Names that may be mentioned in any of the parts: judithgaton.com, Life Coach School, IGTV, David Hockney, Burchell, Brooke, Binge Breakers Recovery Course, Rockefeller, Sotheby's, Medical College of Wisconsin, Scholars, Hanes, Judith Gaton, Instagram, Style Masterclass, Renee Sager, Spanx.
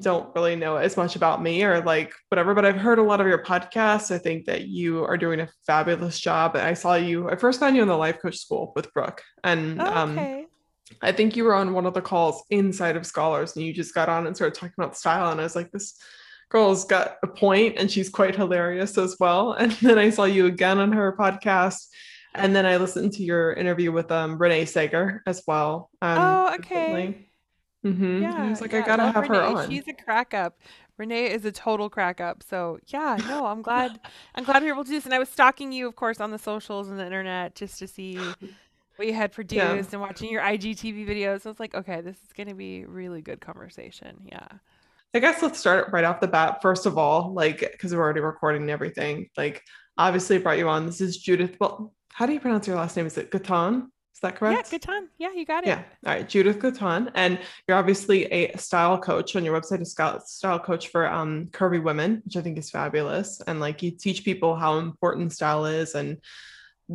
don't really know as much about me or whatever, but I've heard a lot of your podcasts. I think that you are doing a fabulous job. I first found you in the Life Coach School with Brooke, and I think you were on one of the calls inside of Scholars, and you just got on and started talking about style, and I was like, this girl's got a point, and she's quite hilarious as well. And then I saw you again on her podcast, and then I listened to your interview with Renee Sager as well. Recently. Mm-hmm. Yeah, and I gotta have Renee. Her on. She's a crack up. Renee is a total crack up. So yeah, no, I'm glad. I'm glad we were able to do this. And I was stalking you, of course, on the socials and the internet just to see what you had produced and watching your IGTV videos. I was like, okay, this is going to be really good conversation. Yeah. I guess let's start right off the bat. First of all, because we're already recording and everything. Obviously, I brought you on. This is Judith. Well, how do you pronounce your last name? Is it Gaton? Is that correct? Yeah, Gaton. Yeah, you got it. Yeah. All right. Judith Gaton. And you're obviously a style coach. On your website is style coach for curvy women, which I think is fabulous. And you teach people how important style is and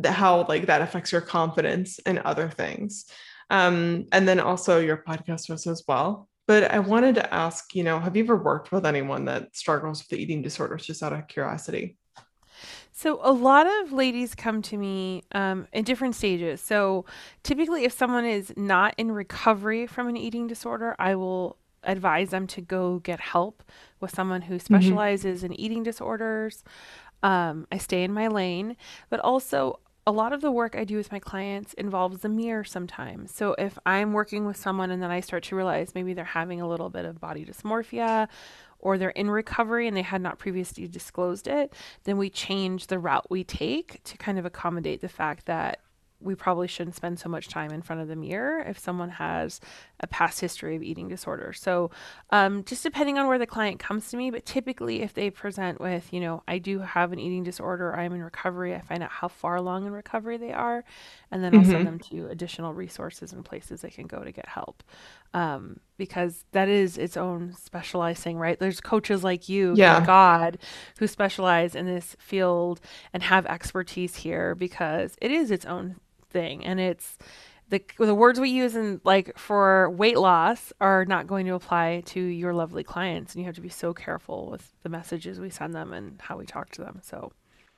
how that affects your confidence and other things. And then also your podcast was as well. But I wanted to ask, have you ever worked with anyone that struggles with the eating disorders, just out of curiosity? So a lot of ladies come to me in different stages. So typically if someone is not in recovery from an eating disorder, I will advise them to go get help with someone who specializes in eating disorders. I stay in my lane, but also a lot of the work I do with my clients involves the mirror sometimes. So if I'm working with someone and then I start to realize maybe they're having a little bit of body dysmorphia, or they're in recovery and they had not previously disclosed it, then we change the route we take to kind of accommodate the fact that we probably shouldn't spend so much time in front of the mirror if someone has a past history of eating disorder. So just depending on where the client comes to me, but typically if they present with, I do have an eating disorder, I'm in recovery, I find out how far along in recovery they are, and then I'll send them to additional resources and places they can go to get help. Because that is its own specialized thing, right? There's coaches like you, thank God, who specialize in this field and have expertise here, because it is its own thing. And it's the words we use in for weight loss are not going to apply to your lovely clients. And you have to be so careful with the messages we send them and how we talk to them. So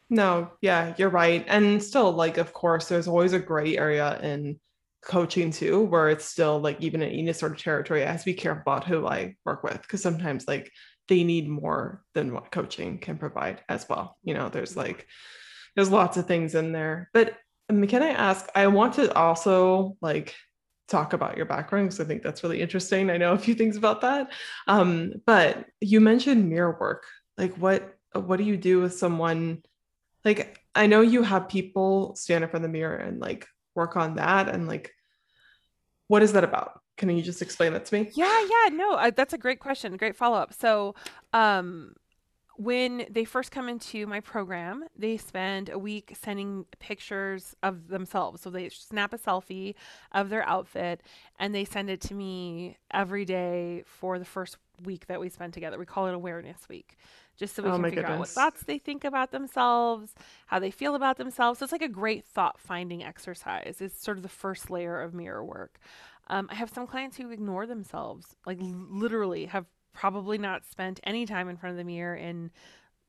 no, yeah, you're right. And still of course, there's always a gray area in coaching too, where it's still even in eating disorder territory, I have to be careful about who I work with, because sometimes they need more than what coaching can provide as well. There's lots of things in there. But can I ask, I want to also talk about your background, because I think that's really interesting. I know a few things about that. But you mentioned mirror work. What do you do with someone? I know you have people stand up in the mirror and work on that, and what is that about? Can you just explain that to me? No, that's a great question. Great follow-up. So, when they first come into my program, they spend a week sending pictures of themselves. So they snap a selfie of their outfit and they send it to me every day for the first week that we spend together. We call it Awareness Week, just so we can figure out what thoughts they think about themselves, how they feel about themselves. So it's a great thought finding exercise. It's sort of the first layer of mirror work. I have some clients who ignore themselves, literally have probably not spent any time in front of the mirror in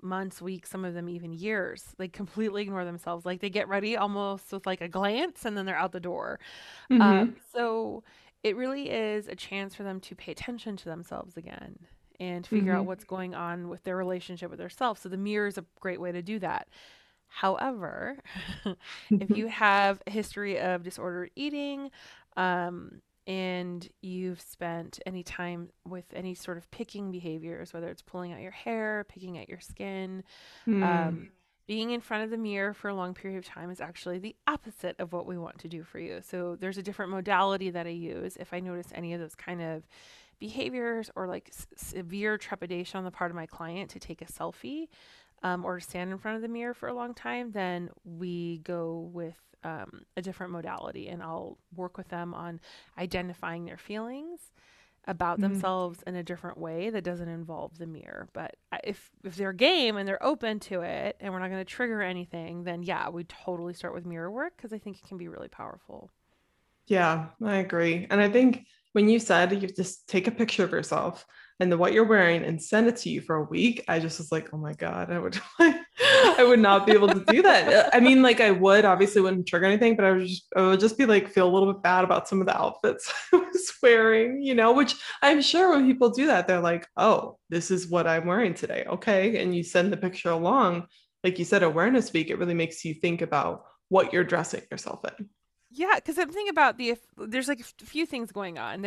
months, weeks, some of them even years. They completely ignore themselves. They get ready almost with a glance and then they're out the door. So it really is a chance for them to pay attention to themselves again and figure out what's going on with their relationship with themselves. So the mirror is a great way to do that. However, if you have a history of disordered eating, and you've spent any time with any sort of picking behaviors, whether it's pulling out your hair, picking at your skin, Being in front of the mirror for a long period of time is actually the opposite of what we want to do for you. So there's a different modality that I use if I notice any of those kind of behaviors or like severe trepidation on the part of my client to take a selfie or to stand in front of the mirror for a long time. Then we go with a different modality, and I'll work with them on identifying their feelings about themselves in a different way that doesn't involve the mirror. But if they're game and they're open to it and we're not going to trigger anything, then yeah, we totally start with mirror work, because I think it can be really powerful. Yeah, I agree. And I think when you said you just take a picture of yourself and what you're wearing and send it to you for a week, I just was like, oh my God, I would not be able to do that. I mean, like I would, obviously wouldn't trigger anything, but I would just be like, feel a little bit bad about some of the outfits I was wearing, you know, which I'm sure when people do that, they're like, oh, this is what I'm wearing today. Okay. And you send the picture along, like you said, awareness week, it really makes you think about what you're dressing yourself in. Yeah. Cause I'm thinking about there's like a few things going on.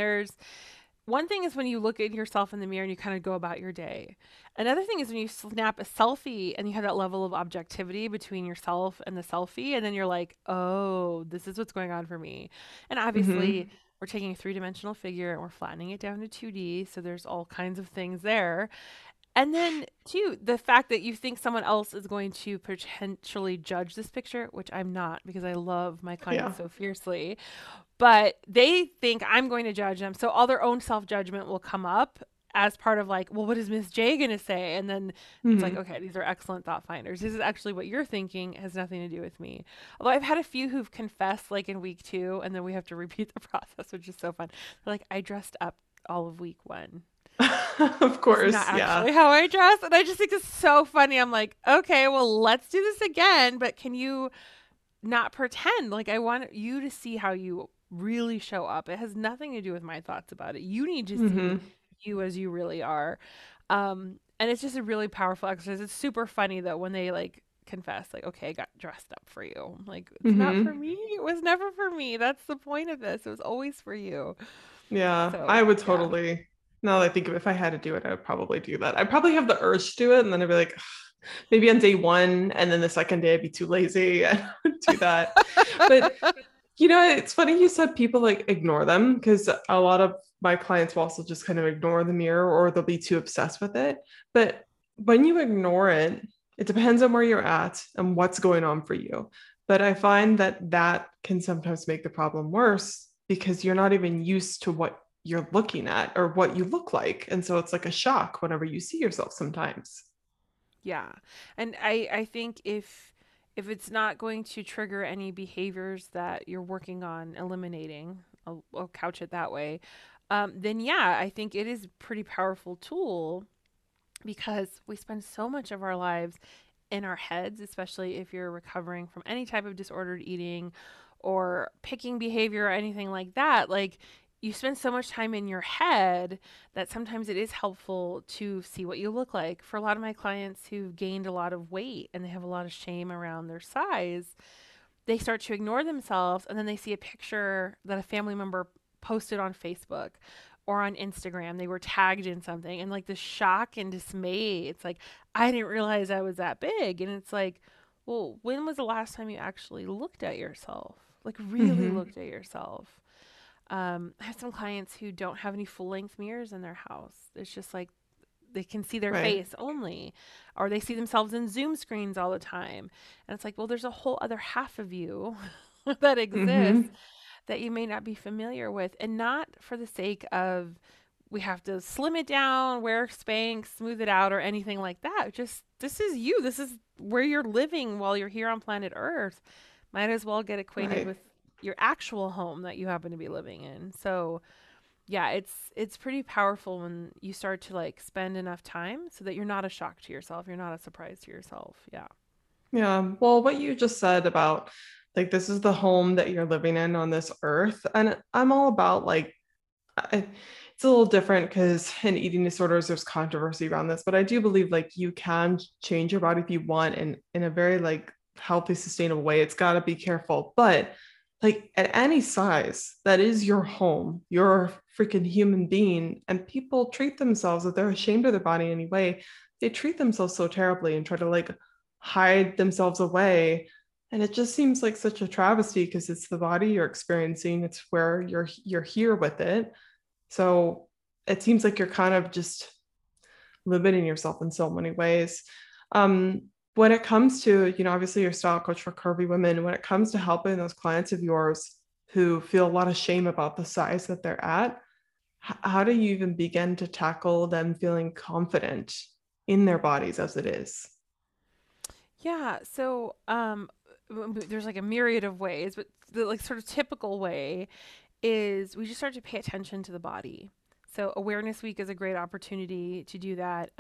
One thing is when you look at yourself in the mirror and you kind of go about your day. Another thing is when you snap a selfie and you have that level of objectivity between yourself and the selfie. And then you're like, oh, this is what's going on for me. And obviously we're taking a 3-dimensional figure and we're flattening it down to 2D. So there's all kinds of things there. And then too, the fact that you think someone else is going to potentially judge this picture, which I'm not, because I love my clients so fiercely, but they think I'm going to judge them. So all their own self-judgment will come up as part of like, well, what is Miss J going to say? And then it's like, okay, these are excellent thought finders. This is actually what you're thinking. It has nothing to do with me. Although I've had a few who've confessed like in week 2, and then we have to repeat the process, which is so fun. They're like, I dressed up all of week 1. Of course. That's not actually how I dress. And I just think it's so funny. I'm like, okay, well, let's do this again. But can you not pretend? Like I want you to see how you really show up. It has nothing to do with my thoughts about it. You need to see you as you really are. And it's just a really powerful exercise. It's super funny though when they like confess, like, okay, I got dressed up for you. I'm like, it's not for me. It was never for me. That's the point of this. It was always for you. Yeah. So, I would totally now that I think of it, if I had to do it, I would probably do that. I probably have the urge to do it, and then I'd be like, maybe on day 1, and then the second day I'd be too lazy and I would do that. But you know, it's funny you said people like ignore them, because a lot of my clients will also just kind of ignore the mirror, or they'll be too obsessed with it. But when you ignore it, it depends on where you're at and what's going on for you. But I find that can sometimes make the problem worse, because you're not even used to what you're looking at or what you look like. And so it's like a shock whenever you see yourself sometimes. Yeah. And I think if it's not going to trigger any behaviors that you're working on eliminating, I'll couch it that way, then yeah, I think it is a pretty powerful tool, because we spend so much of our lives in our heads, especially if you're recovering from any type of disordered eating or picking behavior or anything like that. Like you spend so much time in your head that sometimes it is helpful to see what you look like. For a lot of my clients who've gained a lot of weight and they have a lot of shame around their size, they start to ignore themselves, and then they see a picture that a family member posted on Facebook or on Instagram. They were tagged in something, and like the shock and dismay, it's like, I didn't realize I was that big. And it's like, well, when was the last time you actually looked at yourself? Like really looked at yourself? I have some clients who don't have any full-length mirrors in their house. It's just like they can see their face only, or they see themselves in Zoom screens all the time. And it's like, well, there's a whole other half of you that exists that you may not be familiar with, and not for the sake of we have to slim it down, wear Spanx, smooth it out, or anything like that. Just this is you. This is where you're living while you're here on planet Earth. Might as well get acquainted with your actual home that you happen to be living in. So yeah, it's pretty powerful when you start to like spend enough time so that you're not a shock to yourself. You're not a surprise to yourself. Yeah. Yeah. Well, what you just said about like, this is the home that you're living in on this earth. And I'm all about like, it's a little different because in eating disorders, there's controversy around this, but I do believe like you can change your body if you want, and in a very like healthy, sustainable way. It's got to be careful, but like at any size, that is your home. You're a freaking human being, and people treat themselves, if they're ashamed of their body in any way, they treat themselves so terribly and try to like hide themselves away. And it just seems like such a travesty because it's the body you're experiencing. It's where you're here with it. So it seems like you're kind of just limiting yourself in so many ways. When it comes to, you know, obviously your style coach for curvy women, when it comes to helping those clients of yours who feel a lot of shame about the size that they're at, how do you even begin to tackle them feeling confident in their bodies as it is? Yeah. So, there's like a myriad of ways, but the like sort of typical way is we just start to pay attention to the body. So Awareness Week is a great opportunity to do that.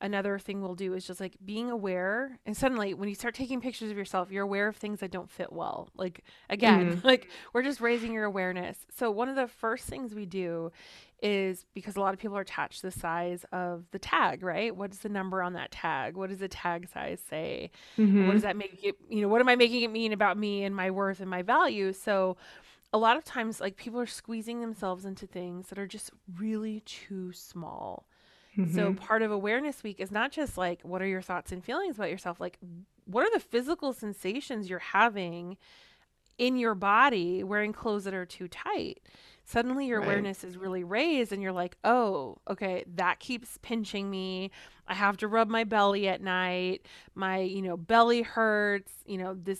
Another thing we'll do is just like being aware. And suddenly when you start taking pictures of yourself, you're aware of things that don't fit well. Like, again, like we're just raising your awareness. So one of the first things we do is, because a lot of people are attached to the size of the tag, right? What's the number on that tag? What does the tag size say? Mm-hmm. What does that make it, you know, what am I making it mean about me and my worth and my value? So a lot of times like people are squeezing themselves into things that are just really too small. Mm-hmm. So part of Awareness Week is not just like, what are your thoughts and feelings about yourself? Like, what are the physical sensations you're having in your body wearing clothes that are too tight? Suddenly your awareness is really raised and you're like, oh, okay, that keeps pinching me. I have to rub my belly at night. My, you know, belly hurts, you know, this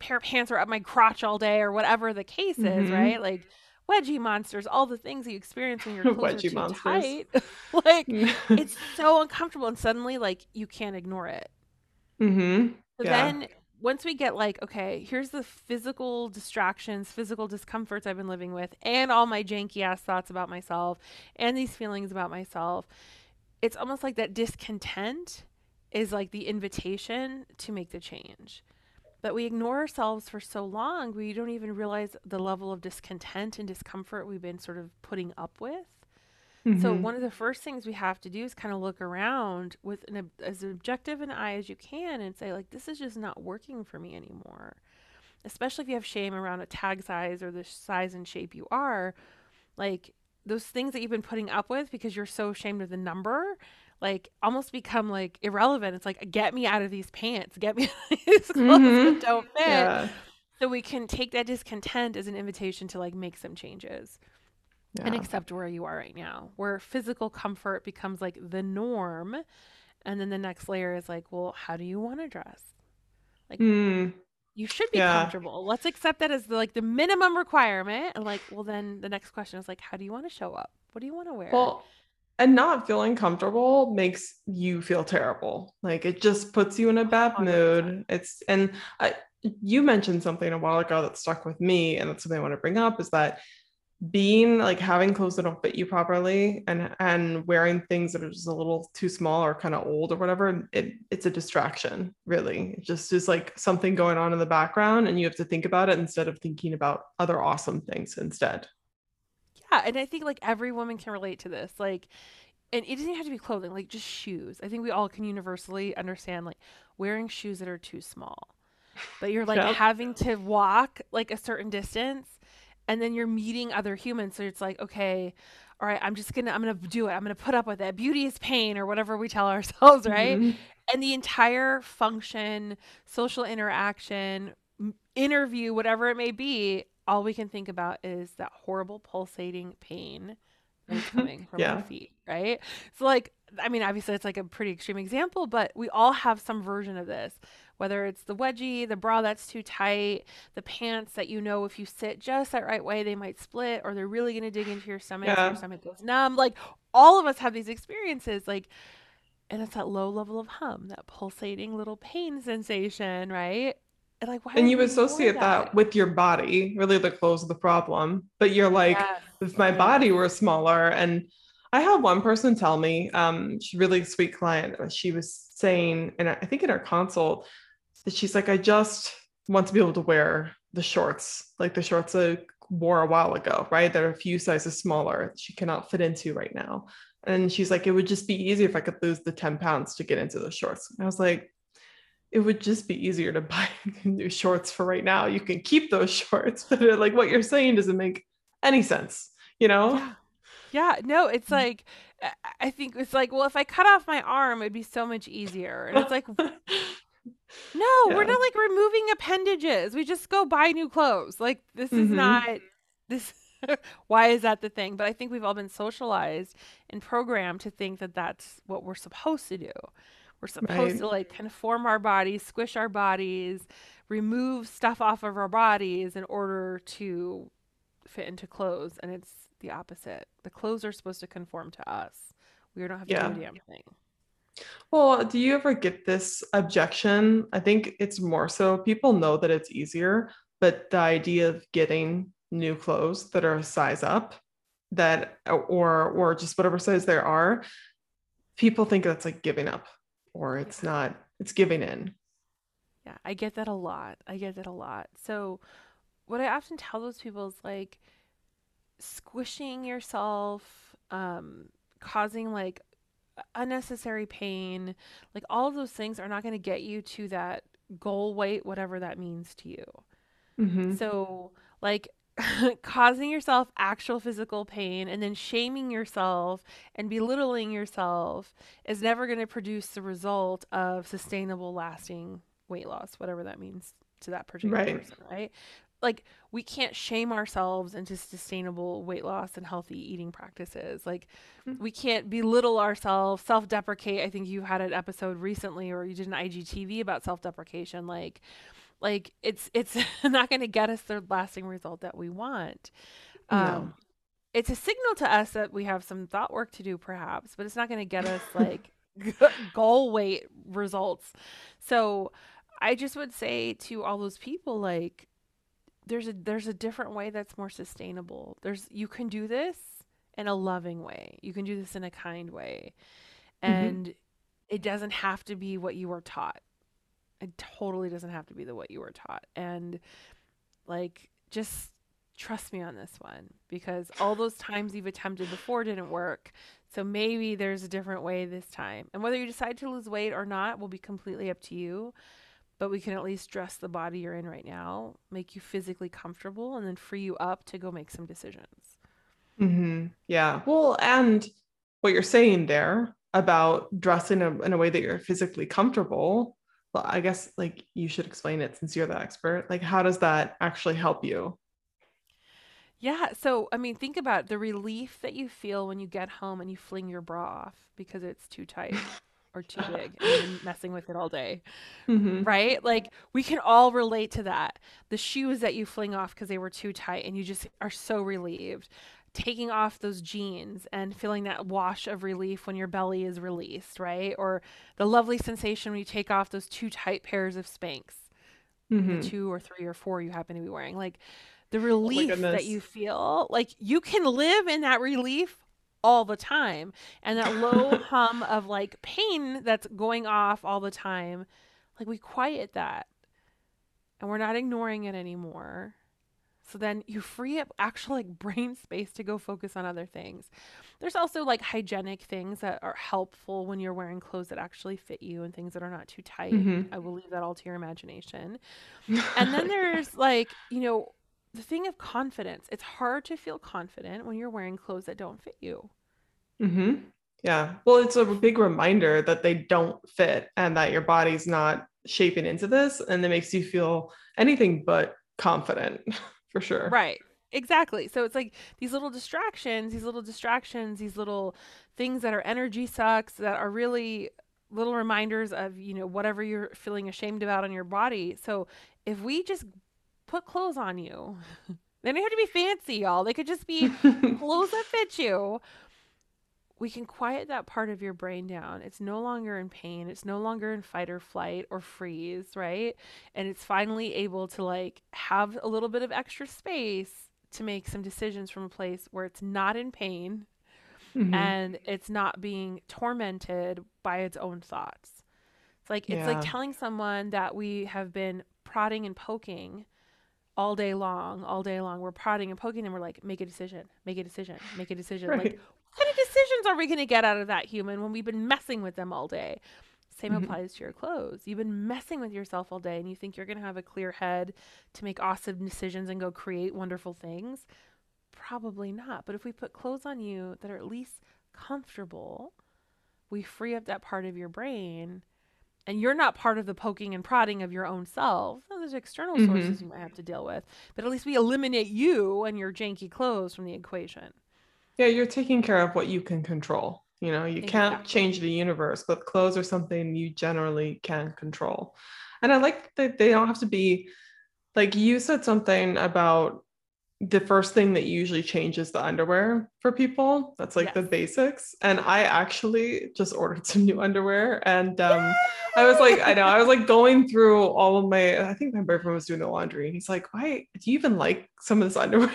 pair of pants are up my crotch all day or whatever the case is, right? Like, wedgie monsters, all the things that you experience when your clothes are too tight. Like, it's so uncomfortable. And suddenly, like, you can't ignore it. So then once we get like, okay, here's the physical distractions, physical discomforts I've been living with, and all my janky ass thoughts about myself and these feelings about myself, it's almost like that discontent is like the invitation to make the change. But we ignore ourselves for so long, we don't even realize the level of discontent and discomfort we've been sort of putting up with. So one of the first things we have to do is kind of look around with as objective an eye as you can and say, like, this is just not working for me anymore. Especially if you have shame around a tag size or the size and shape you are, like those things that you've been putting up with because you're so ashamed of the number, like almost become like irrelevant. It's like, get me out of these pants, get me out of these clothes that don't fit. So we can take that discontent as an invitation to like make some changes and accept where you are right now, where physical comfort becomes like the norm. And then the next layer is like, well, how do you want to dress? Like you should be comfortable. Let's accept that as the, like the minimum requirement. And like, well, then the next question is like, how do you want to show up? What do you want to wear? Well, and not feeling comfortable makes you feel terrible. Like it just puts you in a bad mood. It's, and you mentioned something a while ago that stuck with me, and that's something I want to bring up, is that being like having clothes that don't fit you properly and wearing things that are just a little too small or kind of old or whatever, it's a distraction, really. It just is like something going on in the background, and you have to think about it instead of thinking about other awesome things instead. Yeah, and I think like every woman can relate to this. Like, and it doesn't have to be clothing, like just shoes. I think we all can universally understand like wearing shoes that are too small, but you're like having to walk like a certain distance, and then you're meeting other humans. So it's like, okay, all right, I'm gonna do it. I'm gonna put up with it. Beauty is pain, or whatever we tell ourselves, right? And the entire function, social interaction, interview, whatever it may be, all we can think about is that horrible pulsating pain that's coming from our feet, right? So like, I mean, obviously it's like a pretty extreme example, but we all have some version of this, whether it's the wedgie, the bra that's too tight, the pants that, you know, if you sit just that right way, they might split, or they're really going to dig into your stomach, your stomach goes numb. Like all of us have these experiences, like, and it's that low level of hum, that pulsating little pain sensation, right? And, like, why and you associate that with your body, really the clothes are the problem, but you're like, if my body were smaller. And I had one person tell me, she's a really sweet client. She was saying, and I think in our consult, that she's like, I just want to be able to wear the shorts, like the shorts I wore a while ago, right? That are a few sizes smaller that she cannot fit into right now. And she's like, it would just be easier if I could lose the 10 pounds to get into the shorts. And I was like, it would just be easier to buy new shorts for right now. You can keep those shorts, but like what you're saying doesn't make any sense, you know? Yeah, no, it's like, I think it's like, well, if I cut off my arm, it'd be so much easier. And it's like, we're not like removing appendages. We just go buy new clothes. Like this is not this. Why is that the thing? But I think we've all been socialized and programmed to think that that's what we're supposed to do. We're supposed to like conform our bodies, squish our bodies, remove stuff off of our bodies in order to fit into clothes. And it's the opposite. The clothes are supposed to conform to us. We don't have to do a damn thing. Well, do you ever get this objection? I think it's more so people know that it's easier, but the idea of getting new clothes that are a size up, that or just whatever size there are, people think that's like giving up, or it's not, it's giving in. Yeah, I get that a lot. So what I often tell those people is like squishing yourself, causing like unnecessary pain, like all of those things are not going to get you to that goal weight, whatever that means to you. So like causing yourself actual physical pain and then shaming yourself and belittling yourself is never going to produce the result of sustainable, lasting weight loss, whatever that means to that particular person, right? Like we can't shame ourselves into sustainable weight loss and healthy eating practices. Like we can't belittle ourselves, self-deprecate. I think you had an episode recently, or you did an IGTV about self-deprecation. Like it's not going to get us the lasting result that we want. No. It's a signal to us that we have some thought work to do perhaps, but it's not going to get us like goal weight results. So I just would say to all those people, like, there's a different way that's more sustainable. You can do this in a loving way. You can do this in a kind way. And it doesn't have to be what you were taught. It totally doesn't have to be what you were taught. And like, just trust me on this one, because all those times you've attempted before didn't work. So maybe there's a different way this time. And whether you decide to lose weight or not will be completely up to you. But we can at least dress the body you're in right now, make you physically comfortable, and then free you up to go make some decisions. Yeah. Well, and what you're saying there about dressing in a way that you're physically comfortable, well, I guess like you should explain it since you're the expert. Like, how does that actually help you? Yeah. So, I mean, think about the relief that you feel when you get home and you fling your bra off because it's too tight. Or too big and messing with it all day, right? Like we can all relate to that. The shoes that you fling off because they were too tight and you just are so relieved. Taking off those jeans and feeling that wash of relief when your belly is released, right? Or the lovely sensation when you take off those two tight pairs of Spanx, the 2 or 3 or 4 you happen to be wearing. Like the relief that you feel, like you can live in that relief all the time, and that low hum of like pain that's going off all the time, like we quiet that and we're not ignoring it anymore. So then you free up actual like brain space to go focus on other things. There's also like hygienic things that are helpful when you're wearing clothes that actually fit you and things that are not too tight. I will leave that all to your imagination. And then there's like, you know, the thing of confidence. It's hard to feel confident when you're wearing clothes that don't fit you. Yeah. Well, it's a big reminder that they don't fit and that your body's not shaping into this. And it makes you feel anything but confident, for sure. Right. Exactly. So it's like these little distractions, these little things that are energy sucks, that are really little reminders of, you know, whatever you're feeling ashamed about on your body. So if we just put clothes on you, they don't have to be fancy, y'all. They could just be clothes that fit you. We can quiet that part of your brain down. It's no longer in pain. It's no longer in fight or flight or freeze, right? And it's finally able to like have a little bit of extra space to make some decisions from a place where it's not in pain and it's not being tormented by its own thoughts. It's like, it's like telling someone that we have been prodding and poking all day long. We're prodding and poking and we're like, make a decision. Right. Like, what kind of decisions are we going to get out of that human when we've been messing with them all day? Same applies to your clothes. You've been messing with yourself all day and you think you're going to have a clear head to make awesome decisions and go create wonderful things. Probably not. But if we put clothes on you that are at least comfortable, we free up that part of your brain and you're not part of the poking and prodding of your own self. Well, there's external sources you might have to deal with, but at least we eliminate you and your janky clothes from the equation. Yeah, you're taking care of what you can control. You know, you can't change the universe, but clothes are something you generally can control. And I like that they don't have to be, like you said something about the first thing that usually changes the underwear for people. That's like the basics. And I actually just ordered some new underwear. And I was like going through all of my, I think my boyfriend was doing the laundry and he's like, why do you even like some of this underwear?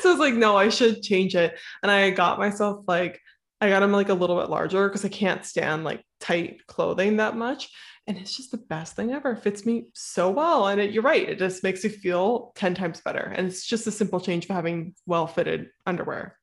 So I was like, no, I should change it. And I got myself like, I got them like a little bit larger because I can't stand like tight clothing that much. And it's just the best thing ever. It fits me so well. And you're right. It just makes you feel 10 times better. And it's just a simple change of having well-fitted underwear.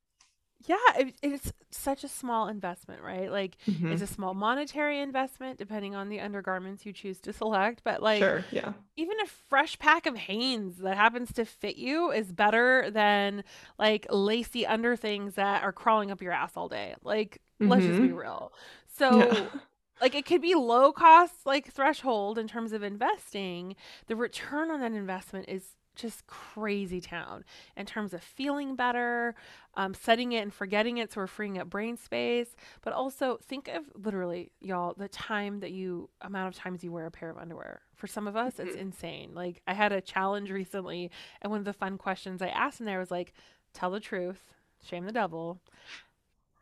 Yeah. It's such a small investment, right? Like it's a small monetary investment depending on the undergarments you choose to select. But like even a fresh pack of Hanes that happens to fit you is better than like lacy under things that are crawling up your ass all day. Like let's just be real. So like it could be low cost, like threshold in terms of investing. The return on that investment is just crazy town in terms of feeling better, setting it and forgetting it. So we're freeing up brain space, but also think of literally y'all, the time that amount of times you wear a pair of underwear. For some of us, it's insane. Like I had a challenge recently and one of the fun questions I asked in there was like, tell the truth, shame the devil.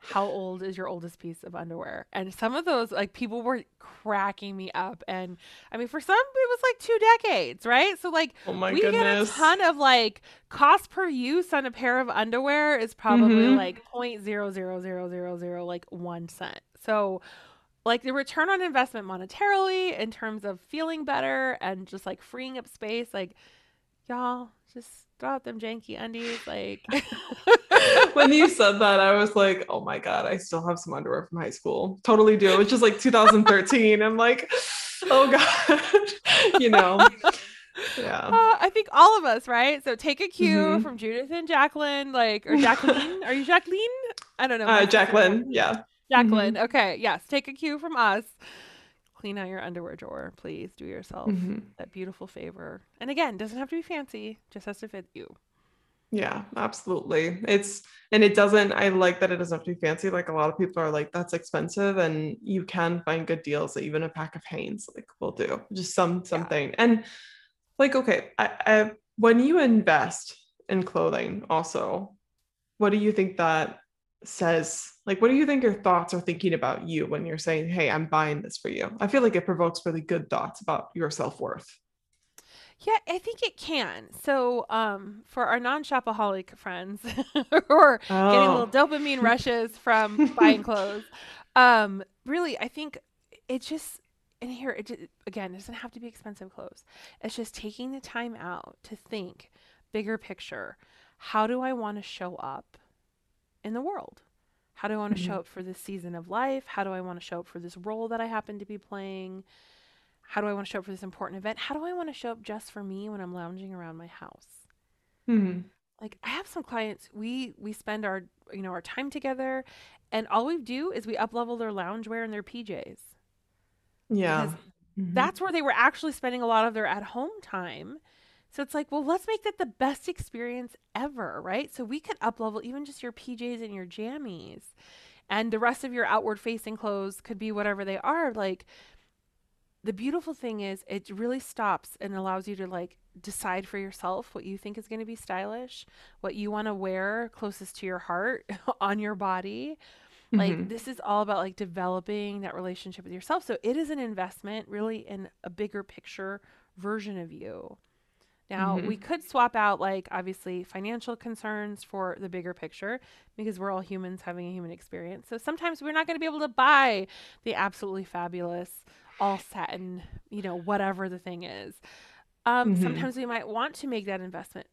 How old is your oldest piece of underwear? And some of those, like, people were cracking me up. And I mean, for some, it was like 2 decades, right? So like, we get a ton of like cost per use on a pair of underwear is probably like 0.00000, like 1 cent. So like the return on investment monetarily in terms of feeling better and just like freeing up space, like y'all just throw out them janky undies. Like when you said that, I was like, oh my God, I still have some underwear from high school. Totally do. It was just like 2013. I'm like, oh God, you know? Yeah. I think all of us, right? So take a cue from Judith and Jacqueline, like, or Jacqueline, are you Jacqueline? I don't know. Jacqueline. Yeah. Jacqueline. Okay. Yes. Take a cue from us. Clean out your underwear drawer, please do yourself that beautiful favor. And again, doesn't have to be fancy, just has to fit you. Yeah, absolutely. I like that it doesn't have to be fancy. Like a lot of people are like, that's expensive, and you can find good deals that even a pack of Hanes like will do. Just something. Yeah. And like, okay, I when you invest in clothing also, what do you think that says? Like, what do you think your thoughts are thinking about you when you're saying, hey, I'm buying this for you? I feel like it provokes really good thoughts about your self-worth. Yeah, I think it can. So for our non-shopaholic friends who are getting little dopamine rushes from buying clothes, really, I think it just, and here, again, it doesn't have to be expensive clothes. It's just taking the time out to think bigger picture. How do I want to show up in the world? How do I want to show up for this season of life? How do I want to show up for this role that I happen to be playing? How do I want to show up for this important event? How do I want to show up just for me when I'm lounging around my house? Like I have some clients, we spend our, you know, our time together and all we do is we up-level their loungewear and their PJs. Yeah. Because that's where they were actually spending a lot of their at-home time. So it's like, well, let's make that the best experience ever, right? So we could up-level even just your PJs and your jammies, and the rest of your outward-facing clothes could be whatever they are. Like, the beautiful thing is it really stops and allows you to, like, decide for yourself what you think is going to be stylish, what you want to wear closest to your heart on your body. Like, this is all about, like, developing that relationship with yourself. So it is an investment, really, in a bigger picture version of you. Now, we could swap out, like, obviously financial concerns for the bigger picture because we're all humans having a human experience. So sometimes we're not going to be able to buy the absolutely fabulous, all satin, you know, whatever the thing is. Sometimes we might want to make that investment.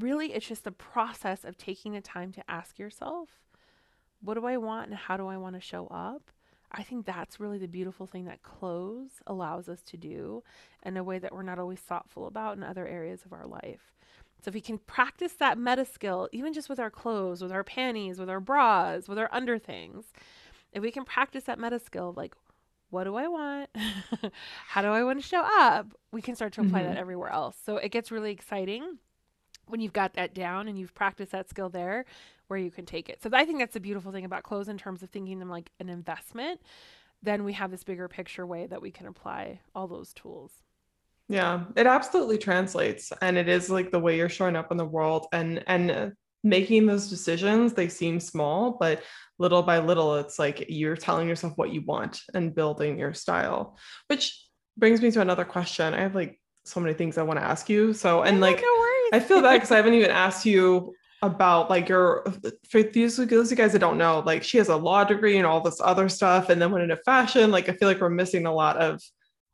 Really, it's just the process of taking the time to ask yourself, what do I want and how do I want to show up? I think that's really the beautiful thing that clothes allows us to do in a way that we're not always thoughtful about in other areas of our life. So if we can practice that meta skill, even just with our clothes, with our panties, with our bras, with our underthings, if we can practice that meta skill, like, what do I want? How do I want to show up? We can start to apply that everywhere else. So it gets really exciting when you've got that down and you've practiced that skill there where you can take it. So I think that's the beautiful thing about clothes in terms of thinking them like an investment. Then we have this bigger picture way that we can apply all those tools. Yeah, it absolutely translates. And it is like the way you're showing up in the world and making those decisions. They seem small, but little by little, it's like you're telling yourself what you want and building your style, which brings me to another question. I have like so many things I want to ask you. So, and like, no worries. I feel bad because I haven't even asked you about like your, for those of you guys that don't know, like she has a law degree and all this other stuff. And then went into fashion. Like, I feel like we're missing a lot of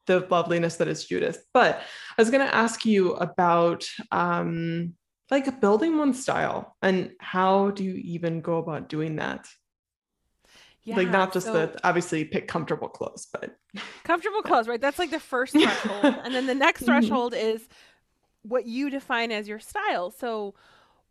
the loveliness that is Judith. But I was going to ask you about like building one's style, and how do you even go about doing that? Yeah, like not just obviously pick comfortable clothes, but comfortable clothes, right? That's like the first threshold. And then the next threshold is what you define as your style. So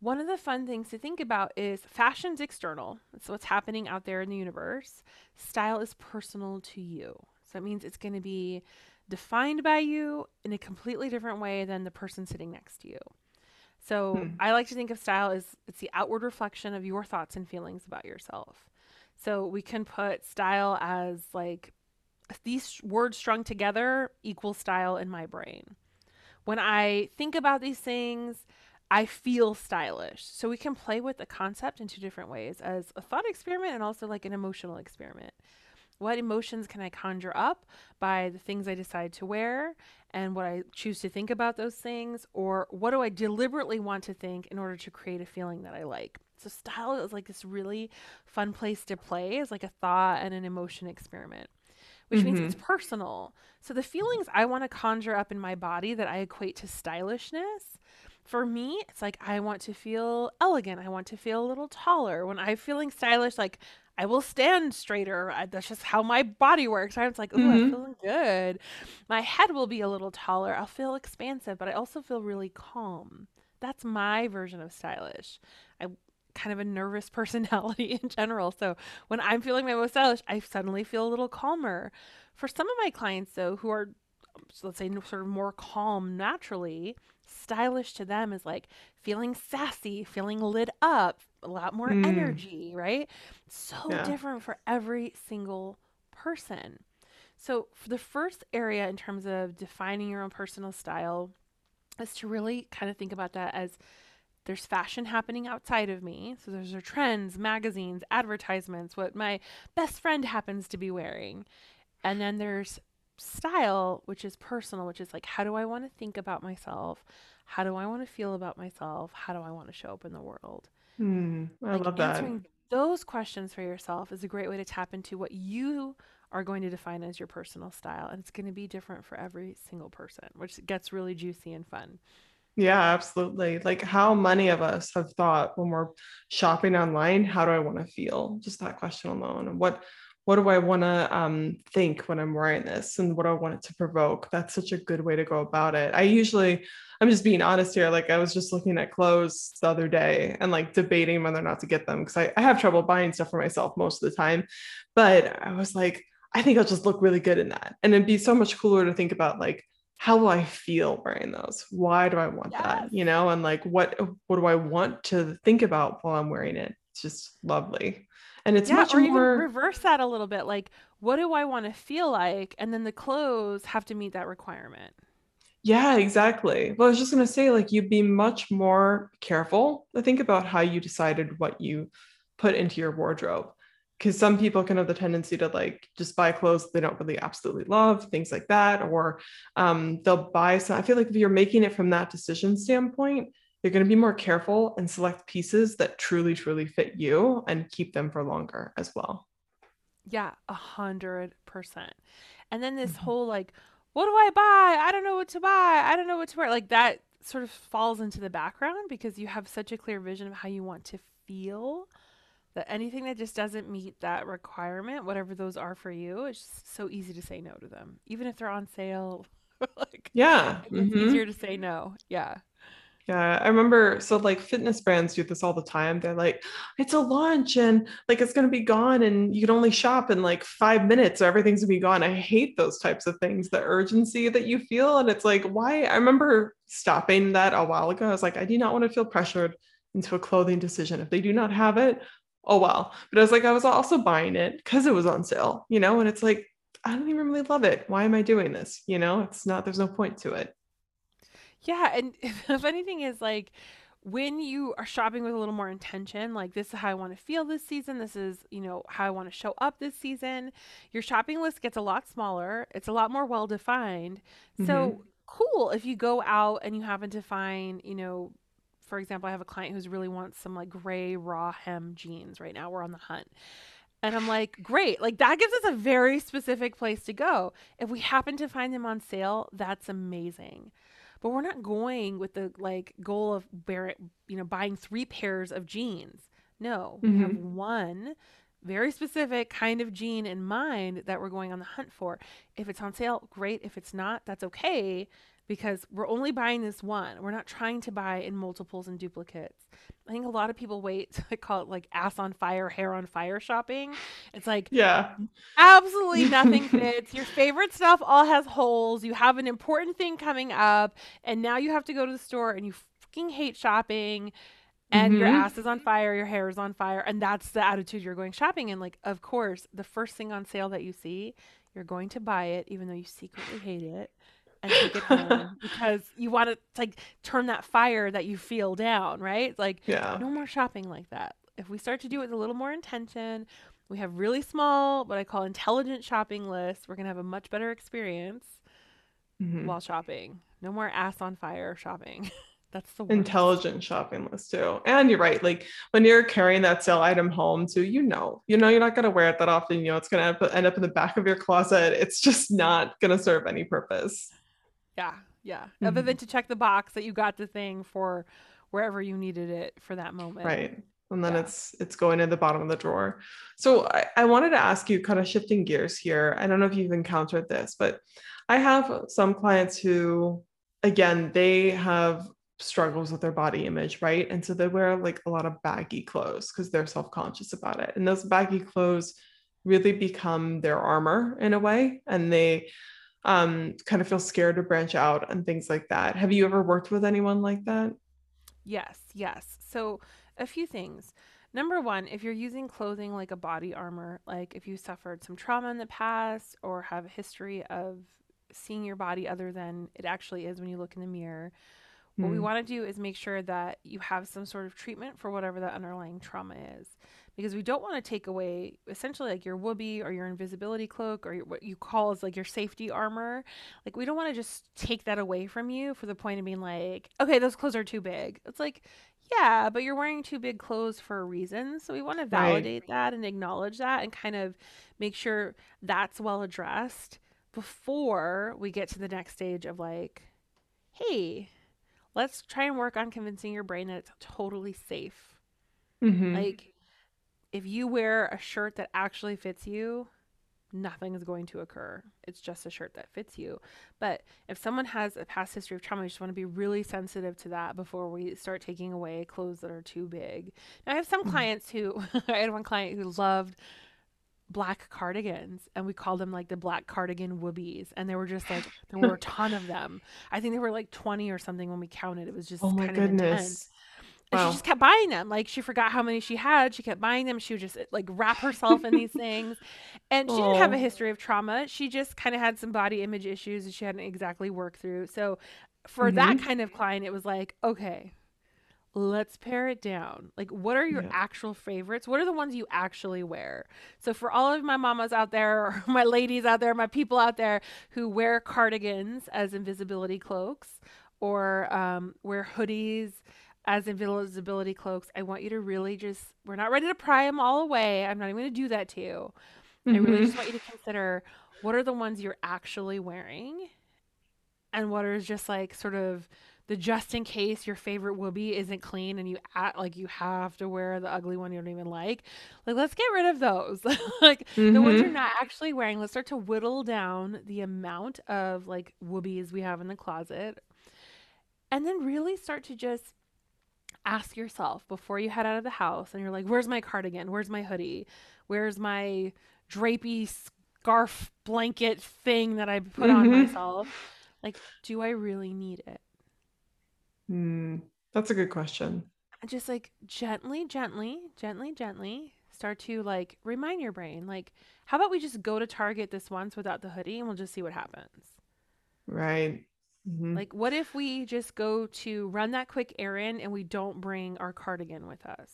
one of the fun things to think about is fashion's external. It's what's happening out there in the universe. Style is personal to you. So that means it's going to be defined by you in a completely different way than the person sitting next to you. So I like to think of style as it's the outward reflection of your thoughts and feelings about yourself. So we can put style as like these words strung together equals style in my brain. When I think about these things, I feel stylish. So we can play with the concept in two different ways, as a thought experiment and also like an emotional experiment. What emotions can I conjure up by the things I decide to wear and what I choose to think about those things? Or what do I deliberately want to think in order to create a feeling that I like? So style is like this really fun place to play as like a thought and an emotion experiment, which means it's personal. So the feelings I want to conjure up in my body that I equate to stylishness, for me, it's like, I want to feel elegant. I want to feel a little taller. When I'm feeling stylish, like I will stand straighter. That's just how my body works. I'm like, ooh, I'm feeling good. My head will be a little taller. I'll feel expansive, but I also feel really calm. That's my version of stylish. I'm kind of a nervous personality in general. So when I'm feeling my most stylish, I suddenly feel a little calmer. For some of my clients, though, who are, let's say, sort of more calm naturally, stylish to them is like feeling sassy, feeling lit up, a lot more energy, right? Different for every single person. So for the first area in terms of defining your own personal style is to really kind of think about that as there's fashion happening outside of me. So there's your trends, magazines, advertisements, what my best friend happens to be wearing. And then there's style, which is personal, which is like, how do I want to think about myself? How do I want to feel about myself? How do I want to show up in the world? I love that. Answering those questions for yourself is a great way to tap into what you are going to define as your personal style. And it's going to be different for every single person, which gets really juicy and fun. Yeah, absolutely. Like how many of us have thought when we're shopping online, how do I want to feel? Just that question alone. And what do I want to think when I'm wearing this, and what do I want it to provoke? That's such a good way to go about it. I'm just being honest here. Like I was just looking at clothes the other day and like debating whether or not to get them, because I have trouble buying stuff for myself most of the time, but I was like, I think I'll just look really good in that. And it'd be so much cooler to think about like, how will I feel wearing those? Why do I want that? You know? And like, what do I want to think about while I'm wearing it? It's just lovely. And it's much or more, even reverse that a little bit. Like, what do I want to feel like? And then the clothes have to meet that requirement. Yeah, exactly. Well, I was just going to say, like, you'd be much more careful to think about how you decided what you put into your wardrobe. Because some people can have the tendency to like just buy clothes they don't really absolutely love, things like that. Or they'll buy some. I feel like if you're making it from that decision standpoint, you're going to be more careful and select pieces that truly, truly fit you and keep them for longer as well. Yeah, 100%. And then this whole like, what do I buy? I don't know what to buy. I don't know what to wear. Like that sort of falls into the background because you have such a clear vision of how you want to feel that anything that just doesn't meet that requirement, whatever those are for you, it's just so easy to say no to them. Even if they're on sale, like, it's easier to say no. Yeah. Yeah, I remember. So like fitness brands do this all the time. They're like, it's a launch and like, it's going to be gone and you can only shop in like 5 minutes. So everything's gonna be gone. I hate those types of things, the urgency that you feel. And it's like, why? I remember stopping that a while ago. I was like, I do not want to feel pressured into a clothing decision. If they do not have it, oh well. But I was like, I was also buying it because it was on sale, you know? And it's like, I don't even really love it. Why am I doing this? You know, it's not, there's no point to it. Yeah. And the funny thing is, like, when you are shopping with a little more intention, like, this is how I want to feel this season. This is, you know, how I want to show up this season. Your shopping list gets a lot smaller. It's a lot more well-defined. Mm-hmm. So cool. If you go out and you happen to find, you know, for example, I have a client who's really wants some like gray raw hem jeans right now. We're on the hunt. And I'm like, great. Like, that gives us a very specific place to go. If we happen to find them on sale, that's amazing. But we're not going with the like goal of buying 3 pairs of jeans. No, mm-hmm. We have one very specific kind of jean in mind that we're going on the hunt for. If it's on sale, great. If it's not, that's okay, because we're only buying this one. We're not trying to buy in multiples and duplicates. I think a lot of people wait to call it like ass on fire, hair on fire shopping. It's like, yeah, absolutely nothing fits. Your favorite stuff all has holes. You have an important thing coming up and now you have to go to the store and you fucking hate shopping and mm-hmm. Your ass is on fire, your hair is on fire. And that's the attitude you're going shopping in. Like, of course, the first thing on sale that you see, you're going to buy it, even though you secretly hate it. And take it home because you want to like turn that fire that you feel down, right? Like, yeah. No more shopping like that. If we start to do it with a little more intention, we have really small, what I call intelligent shopping lists, we're going to have a much better experience mm-hmm. while shopping. No more ass on fire shopping. That's the worst. Intelligent shopping list too. And you're right. Like, when you're carrying that sale item home too, you're not going to wear it that often. You know, it's going to end up in the back of your closet. It's just not going to serve any purpose. Yeah. Yeah. Mm-hmm. Other than to check the box that you got the thing for wherever you needed it for that moment. Right. And then it's going in the bottom of the drawer. So I wanted to ask you, kind of shifting gears here. I don't know if you've encountered this, but I have some clients who, again, they have struggles with their body image. Right. And so they wear like a lot of baggy clothes because they're self-conscious about it. And those baggy clothes really become their armor in a way. And they, kind of feel scared to branch out and things like that. Have you ever worked with anyone like that? Yes. So a few things. Number one, if you're using clothing like a body armor, like if you suffered some trauma in the past or have a history of seeing your body other than it actually is when you look in the mirror, what we want to do is make sure that you have some sort of treatment for whatever that underlying trauma is, because we don't want to take away essentially like your whoopee or your invisibility cloak or what you call is like your safety armor. Like, we don't want to just take that away from you for the point of being like, okay, those clothes are too big. It's like, yeah, but you're wearing too big clothes for a reason. So we want to validate that and acknowledge that and kind of make sure that's well addressed before we get to the next stage of like, hey, let's try and work on convincing your brain that it's totally safe. Mm-hmm. Like, if you wear a shirt that actually fits you, nothing is going to occur. It's just a shirt that fits you. But if someone has a past history of trauma, you just want to be really sensitive to that before we start taking away clothes that are too big. Now, I have some clients who, I had one client who loved black cardigans, and we called them like the black cardigan whoobies, and they were just like, there were a ton of them. I think there were like 20 or something when we counted. It was just kind of intense. And she just kept buying them. Like, she forgot how many she had. She kept buying them. She would just like wrap herself in these things, and she didn't have a history of trauma. She just kind of had some body image issues that she hadn't exactly worked through. So for mm-hmm. that kind of client, it was like, okay, let's pare it down. Like, what are your actual favorites? What are the ones you actually wear? So for all of my mamas out there, or my ladies out there, my people out there who wear cardigans as invisibility cloaks or wear hoodies as invisibility cloaks, I want you to really just, we're not ready to pry them all away. I'm not even going to do that to you. Mm-hmm. I really just want you to consider, what are the ones you're actually wearing? And what are just like sort of the just in case your favorite whoopee isn't clean and you act like you have to wear the ugly one you don't even like let's get rid of those. Like mm-hmm. the ones you're not actually wearing. Let's start to whittle down the amount of like whoopies we have in the closet. And then really start to just ask yourself before you head out of the house and you're like, where's my cardigan? Where's my hoodie? Where's my drapey scarf blanket thing that I put on myself? Like, do I really need it? That's a good question. And just like gently start to like remind your brain, like, how about we just go to Target this once without the hoodie and we'll just see what happens. Right. Mm-hmm. Like, what if we just go to run that quick errand and we don't bring our cardigan with us?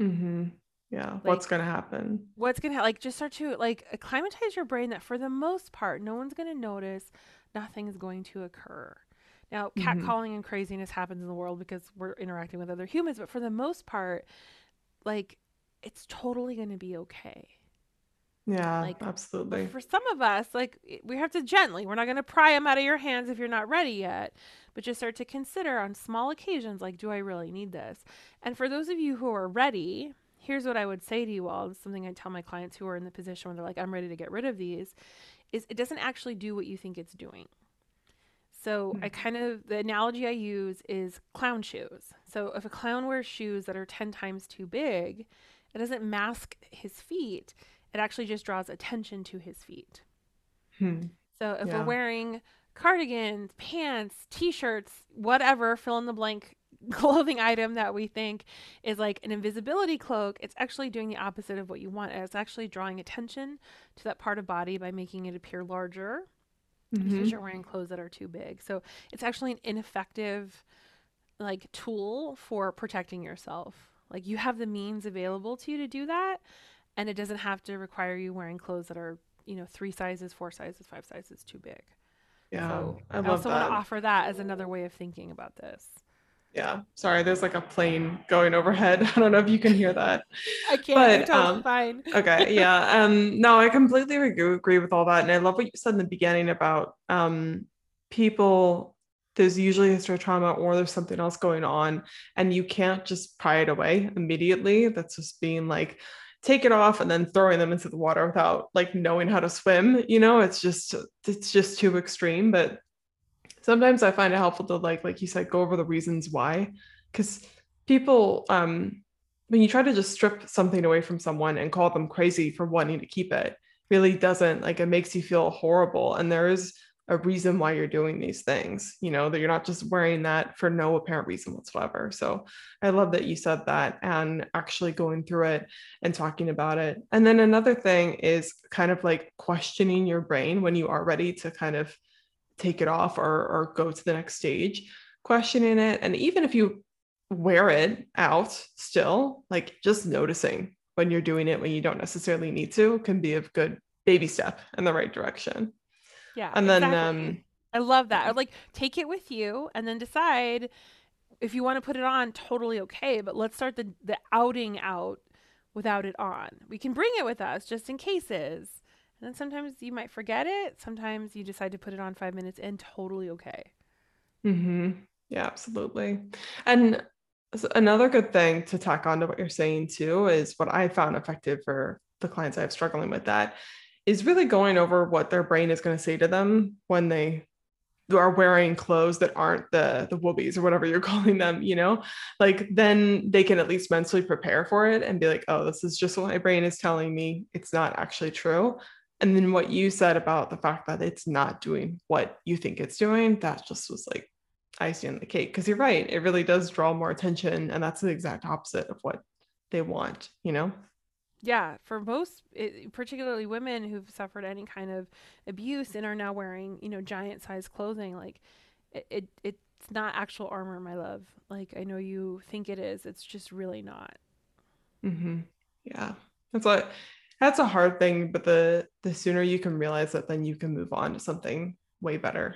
Mm-hmm. Yeah. Like, what's going to happen? Like, just start to like acclimatize your brain that for the most part, no one's going to notice. Nothing is going to occur. Now, catcalling and craziness happens in the world because we're interacting with other humans. But for the most part, like, it's totally going to be okay. Yeah, like, absolutely. For some of us, like, we have to gently, we're not going to pry them out of your hands if you're not ready yet, but just start to consider on small occasions, like, do I really need this? And for those of you who are ready, here's what I would say to you all. It's something I tell my clients who are in the position where they're like, I'm ready to get rid of these, is it doesn't actually do what you think it's doing. So the analogy I use is clown shoes. So if a clown wears shoes that are 10 times too big, it doesn't mask his feet. It actually just draws attention to his feet. So if we're wearing cardigans, pants, t-shirts, whatever, fill in the blank clothing item that we think is like an invisibility cloak, it's actually doing the opposite of what you want. It's actually drawing attention to that part of body by making it appear larger. Because you're wearing clothes that are too big. So it's actually an ineffective like tool for protecting yourself. Like, you have the means available to you to do that. And it doesn't have to require you wearing clothes that are, you know, 3 sizes, 4 sizes, 5 sizes too big. Yeah. So I also want to offer that as another way of thinking about this. Yeah. Sorry. There's like a plane going overhead. I don't know if you can hear that. I can't. Fine. Okay. Yeah. No, I completely agree with all that. And I love what you said in the beginning about, people, there's usually history of trauma or there's something else going on and you can't just pry it away immediately. That's just being like, take it off and then throwing them into the water without like knowing how to swim. You know, it's just too extreme, but sometimes I find it helpful to like you said, go over the reasons why, because people, when you try to just strip something away from someone and call them crazy for wanting to keep it, really doesn't, like, it makes you feel horrible. And there is a reason why you're doing these things, you know, that you're not just wearing that for no apparent reason whatsoever. So I love that you said that and actually going through it and talking about it. And then another thing is kind of like questioning your brain when you are ready to kind of take it off or go to the next stage, questioning it. And even if you wear it out still, like, just noticing when you're doing it, when you don't necessarily need to, can be a good baby step in the right direction. Yeah. And then, I love that. Or like, take it with you and then decide if you want to put it on, totally okay. But let's start the outing out without it on. We can bring it with us just in cases. And then sometimes you might forget it. Sometimes you decide to put it on 5 minutes in, totally okay. Yeah, absolutely. And another good thing to tack on to what you're saying too is what I found effective for the clients I have struggling with that is really going over what their brain is going to say to them when they are wearing clothes that aren't the woobies or whatever you're calling them, you know, like, then they can at least mentally prepare for it and be like, oh, this is just what my brain is telling me. It's not actually true. And then what you said about the fact that it's not doing what you think it's doing, that just was like icing on the cake. Cause you're right. It really does draw more attention. And that's the exact opposite of what they want, you know? Yeah. For most, particularly women who've suffered any kind of abuse and are now wearing, you know, giant size clothing, like it's not actual armor, my love. Like, I know you think it is. It's just really not. Yeah. That's a hard thing, but the sooner you can realize that, then you can move on to something way better.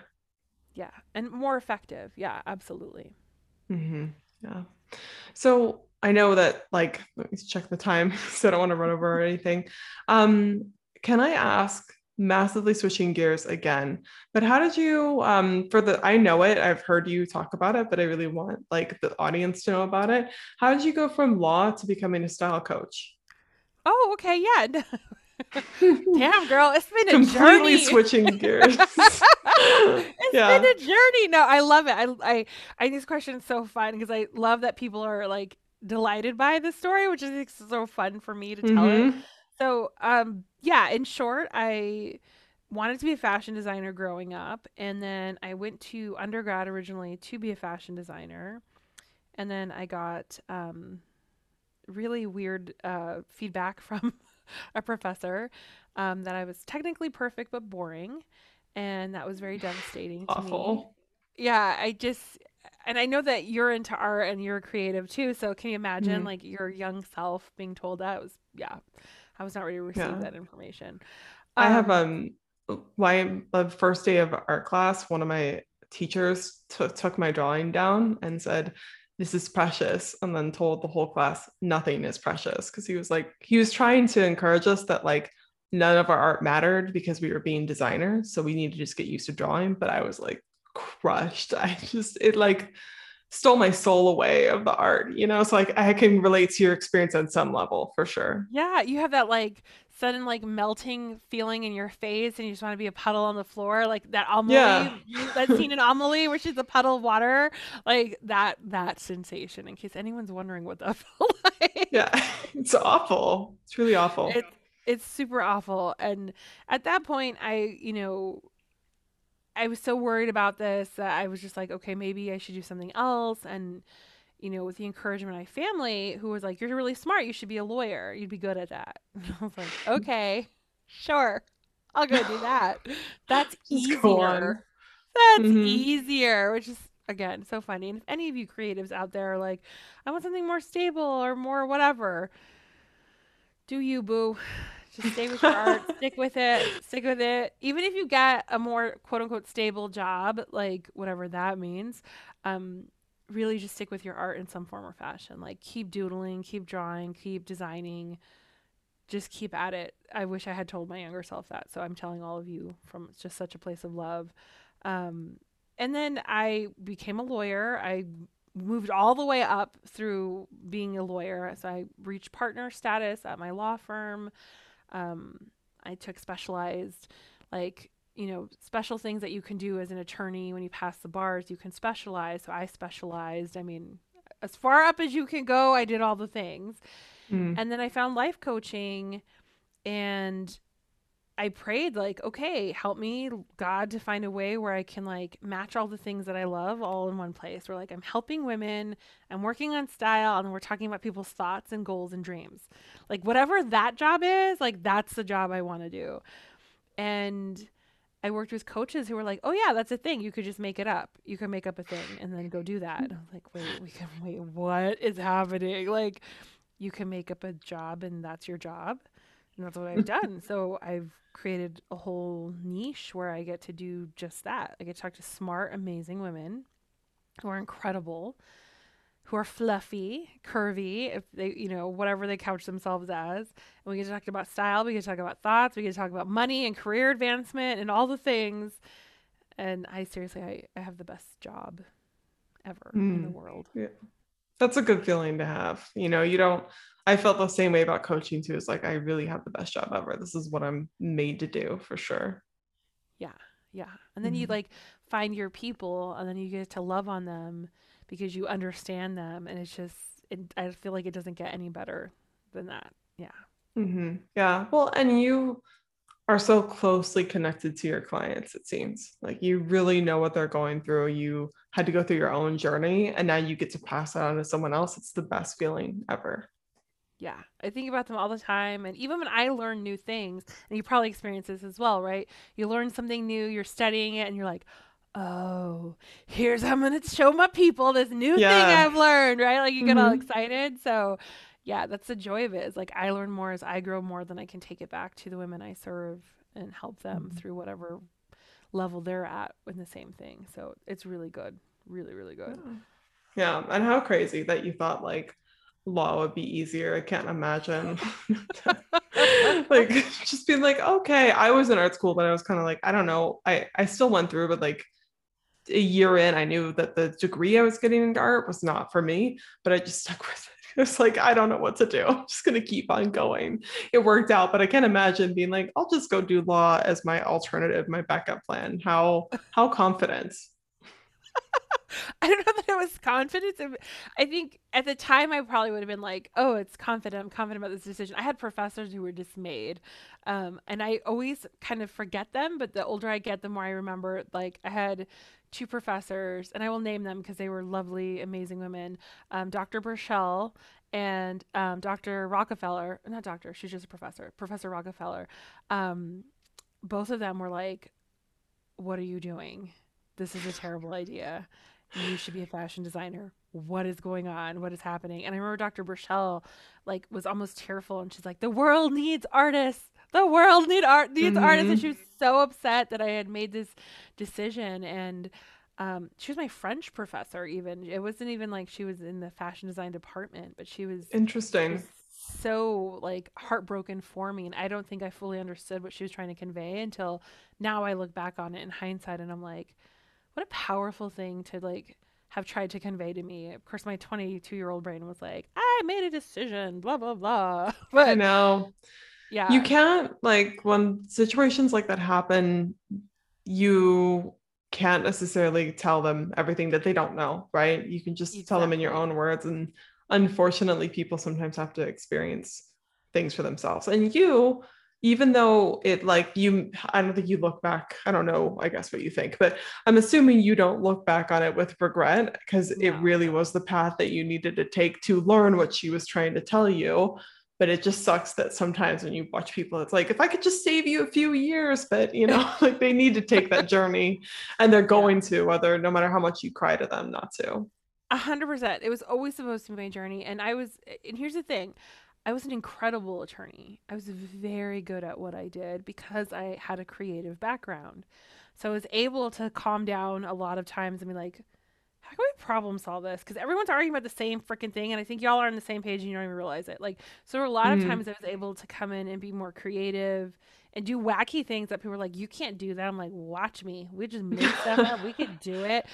Yeah. And more effective. Yeah, absolutely. Yeah. So I know that, like, let me check the time so I don't want to run over or anything. Can I ask, massively switching gears again, but how did you, I know it, I've heard you talk about it, but I really want like the audience to know about it. How did you go from law to becoming a style coach? Oh, okay. Yeah. Damn, girl, it's been a completely journey. Switching gears. It's been a journey. No, I love it. I these questions so fun because I love that people are like delighted by this story, which is so fun for me to tell it. So, yeah, in short, I wanted to be a fashion designer growing up, and then I went to undergrad originally to be a fashion designer, and then I got really weird feedback from a professor that I was technically perfect but boring, and that was very devastating to me. Yeah, I just, and I know that you're into art and you're creative too, so can you imagine like your young self being told that? It was, I was not ready to receive that information. I have the first day of art class, one of my teachers took my drawing down and said, "This is precious," and then told the whole class nothing is precious, because he was trying to encourage us that like none of our art mattered because we were being designers, so we need to just get used to drawing. But I was like crushed. It like stole my soul away of the art, you know. So like I can relate to your experience on some level for sure. Yeah, you have that like sudden like melting feeling in your face, and you just want to be a puddle on the floor, like that Amelie, that scene in Amelie where she's a puddle of water, like that sensation. In case anyone's wondering what that felt like. Yeah, it's awful. It's really awful. It's super awful. And at that point, I was so worried about this that I was just like, okay, maybe I should do something else. And with the encouragement of my family, who was like, "You're really smart. You should be a lawyer. You'd be good at that." And I was like, "Okay, sure, I'll go do that. That's easier. That's easier." Which is again so funny. And if any of you creatives out there are like, "I want something more stable or more whatever," do you, boo? Just stay with your art. Stick with it. Even if you get a more quote unquote stable job, like whatever that means, really just stick with your art in some form or fashion. Like keep doodling, keep drawing, keep designing, just keep at it. I wish I had told my younger self that. So I'm telling all of you from just such a place of love. And then I became a lawyer. I moved all the way up through being a lawyer. So I reached partner status at my law firm. I took specialized, special things that you can do as an attorney when you pass the bars, you can specialize. So I specialized. I mean, as far up as you can go, I did all the things. And then I found life coaching, and I prayed like, okay, help me, God, to find a way where I can like match all the things that I love all in one place. Where like I'm helping women, I'm working on style, and we're talking about people's thoughts and goals and dreams. Like whatever that job is, like that's the job I want to do. And I worked with coaches who were like, "Oh yeah, that's a thing. You could just make it up. You can make up a thing and then go do that." And I was like, wait, what is happening? Like you can make up a job and that's your job. And that's what I've done. So I've created a whole niche where I get to do just that. I get to talk to smart, amazing women who are incredible, who are fluffy, curvy, if they, whatever they couch themselves as. And we get to talk about style, we get to talk about thoughts, we get to talk about money and career advancement and all the things. And I seriously, I have the best job ever in the world. Yeah. That's a good feeling to have. I felt the same way about coaching too. It's like, I really have the best job ever. This is what I'm made to do for sure. Yeah. Yeah. And then you like find your people, and then you get to love on them because you understand them. And it's just, I feel like it doesn't get any better than that. Yeah. Mm-hmm. Yeah. Well, and you are so closely connected to your clients. It seems like you really know what they're going through. You had to go through your own journey, and now you get to pass that on to someone else. It's the best feeling ever. Yeah. I think about them all the time. And even when I learn new things, and you probably experience this as well, right? You learn something new, you're studying it, and you're like, "Oh, here's how I'm going to show my people this new thing I've learned," right? Like you get all excited. So yeah, that's the joy of it. It's like I learn more as I grow more than I can take it back to the women I serve and help them through whatever level they're at with the same thing. So it's really good. Really, really good. Yeah. And how crazy that you thought like law would be easier. I can't imagine like just being like, okay, I was in art school, but I was kind of like, I don't know. I still went through, but like a year in, I knew that the degree I was getting into art was not for me, but I just stuck with it. It was like, I don't know what to do. I'm just going to keep on going. It worked out, but I can't imagine being like, I'll just go do law as my alternative, my backup plan. How confident? I don't know that it was confidence. I think at the time I probably would have been like, oh, it's confident. I'm confident about this decision. I had professors who were dismayed. And I always kind of forget them, but the older I get, the more I remember. Like, I had two professors, and I will name them because they were lovely, amazing women. Dr. Burchell and Dr. Rockefeller, not doctor, she's just a professor, Professor Rockefeller. Both of them were like, what are you doing? This is a terrible idea. You should be a fashion designer. What is going on? What is happening? And I remember Dr. Burchell like was almost tearful, and she's like, the world needs artists. The world needs artists. And she was so upset that I had made this decision. And she was my French professor even. It wasn't even like she was in the fashion design department, but she was interesting. She was so like heartbroken for me. And I don't think I fully understood what she was trying to convey until now. I look back on it in hindsight and I'm like, what a powerful thing to like have tried to convey to me. Of course, my 22-year-old brain was like, I made a decision, blah, blah, blah. But I know. Yeah. You can't, like, when situations like that happen, you can't necessarily tell them everything that they don't know, right? You can just tell them in your own words. And unfortunately, people sometimes have to experience things for themselves. And you, even though it like you, I don't think you look back. I don't know, I guess what you think, but I'm assuming you don't look back on it with regret, because it really was the path that you needed to take to learn what she was trying to tell you. But it just sucks that sometimes when you watch people, it's like, if I could just save you a few years, but you know, like they need to take that journey, and they're going to, whether, no matter how much you cry to them not to. 100%. It was always supposed to be my journey. And here's the thing. I was an incredible attorney. I was very good at what I did because I had a creative background. So I was able to calm down a lot of times and be like, how can we problem solve this? Because everyone's arguing about the same freaking thing. And I think y'all are on the same page and you don't even realize it. Like, so a lot of times I was able to come in and be more creative and do wacky things that people were like, you can't do that. I'm like, watch me. We just make stuff up. We could do it.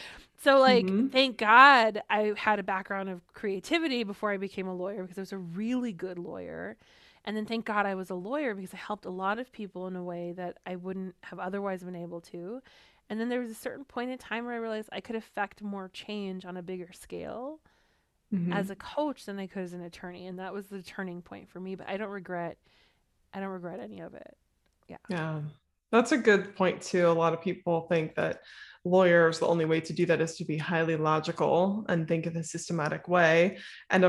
So like, thank God I had a background of creativity before I became a lawyer, because I was a really good lawyer. And then thank God I was a lawyer, because I helped a lot of people in a way that I wouldn't have otherwise been able to. And then there was a certain point in time where I realized I could affect more change on a bigger scale as a coach than I could as an attorney. And that was the turning point for me, but I don't regret any of it. Yeah. That's a good point too. A lot of people think that lawyers, the only way to do that is to be highly logical and think in a systematic way. And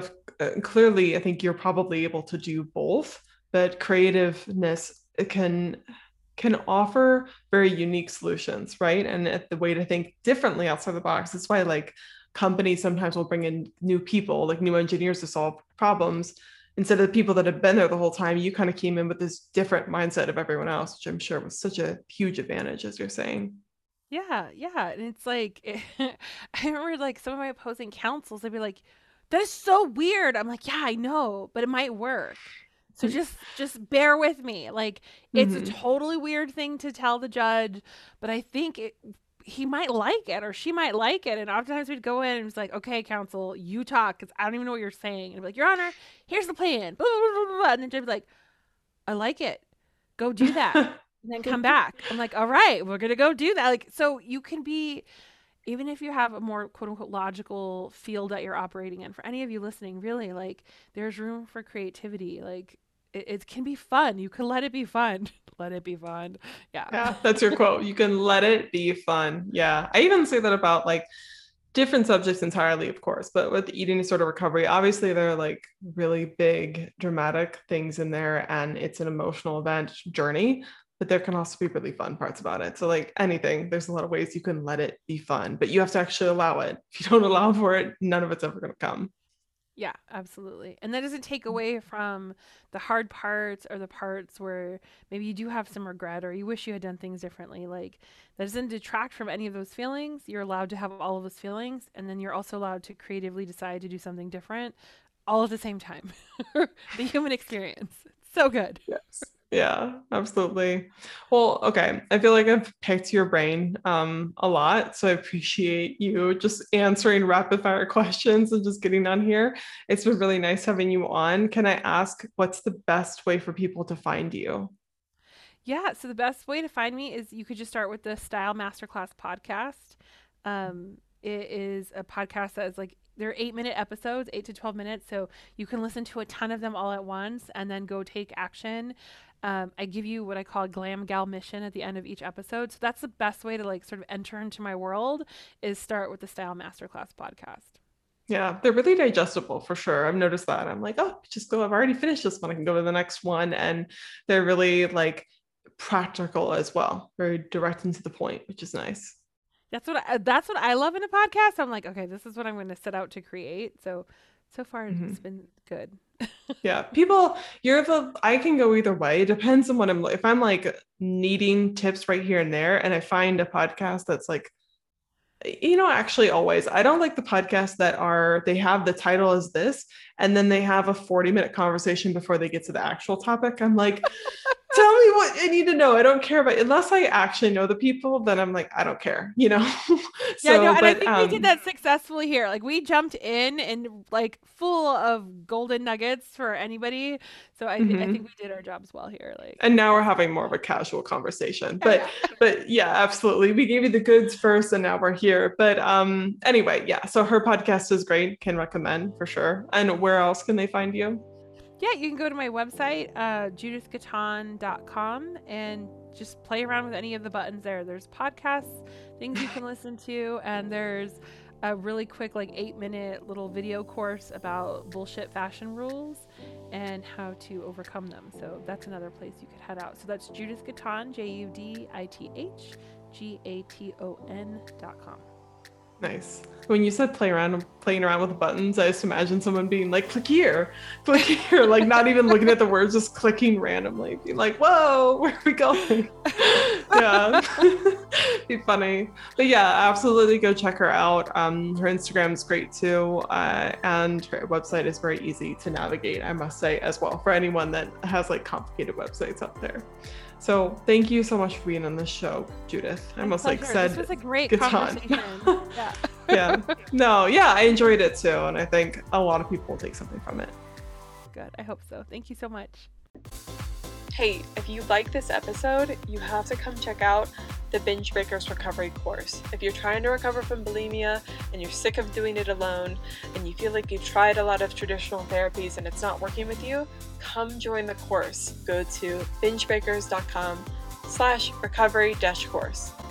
clearly, I think you're probably able to do both, but creativeness can offer very unique solutions, right? And the way to think differently outside the box. That's why like companies sometimes will bring in new people, like new engineers to solve problems. Instead of the people that have been there the whole time, you kind of came in with this different mindset of everyone else, which I'm sure was such a huge advantage, as you're saying. Yeah. And it's like, I remember like some of my opposing counsels, they'd be like, that is so weird. I'm like, yeah, I know, but it might work. So just bear with me. Like, it's a totally weird thing to tell the judge, but I think he might like it, or she might like it. And oftentimes we'd go in and it's like, okay, counsel, you talk, because I don't even know what you're saying. And I'd be like, Your Honor, here's the plan. Blah, blah, blah, blah. And then they'd be like, I like it. Go do that. And then come back. I'm like, all right, we're going to go do that. Like, so you can be, even if you have a more quote unquote logical field that you're operating in, for any of you listening, really, like there's room for creativity. Like, it can be fun. You can let it be fun. Let it be fun. Yeah. That's your quote. You can let it be fun. Yeah. I even say that about like different subjects entirely, of course, but with eating disorder recovery, obviously there are like really big dramatic things in there, and it's an emotional event journey, but there can also be really fun parts about it. So like anything, there's a lot of ways you can let it be fun, but you have to actually allow it. If you don't allow for it, none of it's ever going to come. Yeah, absolutely. And that doesn't take away from the hard parts, or the parts where maybe you do have some regret, or you wish you had done things differently. Like, that doesn't detract from any of those feelings. You're allowed to have all of those feelings. And then you're also allowed to creatively decide to do something different all at the same time. The human experience. It's so good. Yes. Yeah, absolutely. Well, okay. I feel like I've picked your brain a lot. So I appreciate you just answering rapid fire questions and just getting on here. It's been really nice having you on. Can I ask what's the best way for people to find you? Yeah. So the best way to find me is you could just start with the Style Masterclass podcast. It is a podcast that is like, they're 8-minute episodes, 8 to 12 minutes. So you can listen to a ton of them all at once and then go take action. I give you what I call a glam gal mission at the end of each episode. So that's the best way to like sort of enter into my world is start with the Style Masterclass podcast. Yeah, they're really digestible for sure. I've noticed that. I'm like, oh, just go. I've already finished this one. I can go to the next one. And they're really like practical as well. Very direct and to the point, which is nice. That's what I love in a podcast. I'm like, okay, this is what I'm going to set out to create. So far it's been good. Yeah. People, I can go either way. It depends on what if I'm like needing tips right here and there, and I find a podcast that's like, actually always, I don't like the podcasts that they have the title as this, and then they have a 40-minute conversation before they get to the actual topic. I'm like, tell me what I need to know. I don't care about it. Unless I actually know the people, then I'm like, I don't care, so, yeah, no, and I think we did that successfully here. Like we jumped in and like full of golden nuggets for anybody. So I think we did our jobs well here. Like, and now we're having more of a casual conversation, but yeah, absolutely. We gave you the goods first and now we're here. But anyway, yeah. So her podcast is great. Can recommend for sure. And where else can they find you? Yeah, you can go to my website, judithgaton.com, and just play around with any of the buttons there. There's podcasts, things you can listen to, and there's a really quick, like 8-minute little video course about bullshit fashion rules and how to overcome them. So that's another place you could head out. So that's Judith Gaton, JudithGaton.com. Nice. When you said playing around with the buttons, I just imagine someone being like, click here, like not even looking at the words, just clicking randomly, being like, whoa, where are we going? Yeah. Be funny. But yeah, absolutely go check her out. Her Instagram's great too. And her website is very easy to navigate, I must say, as well, for anyone that has like complicated websites out there. So thank you so much for being on the show, Judith. I almost like said, this was a great conversation. Yeah. Yeah. No, yeah, I enjoyed it too. And I think a lot of people will take something from it. Good. I hope so. Thank you so much. Hey, if you like this episode, you have to come check out the Binge Breakers Recovery Course. If you're trying to recover from bulimia and you're sick of doing it alone and you feel like you've tried a lot of traditional therapies and it's not working with you, come join the course. Go to bingebreakers.com/recovery-course.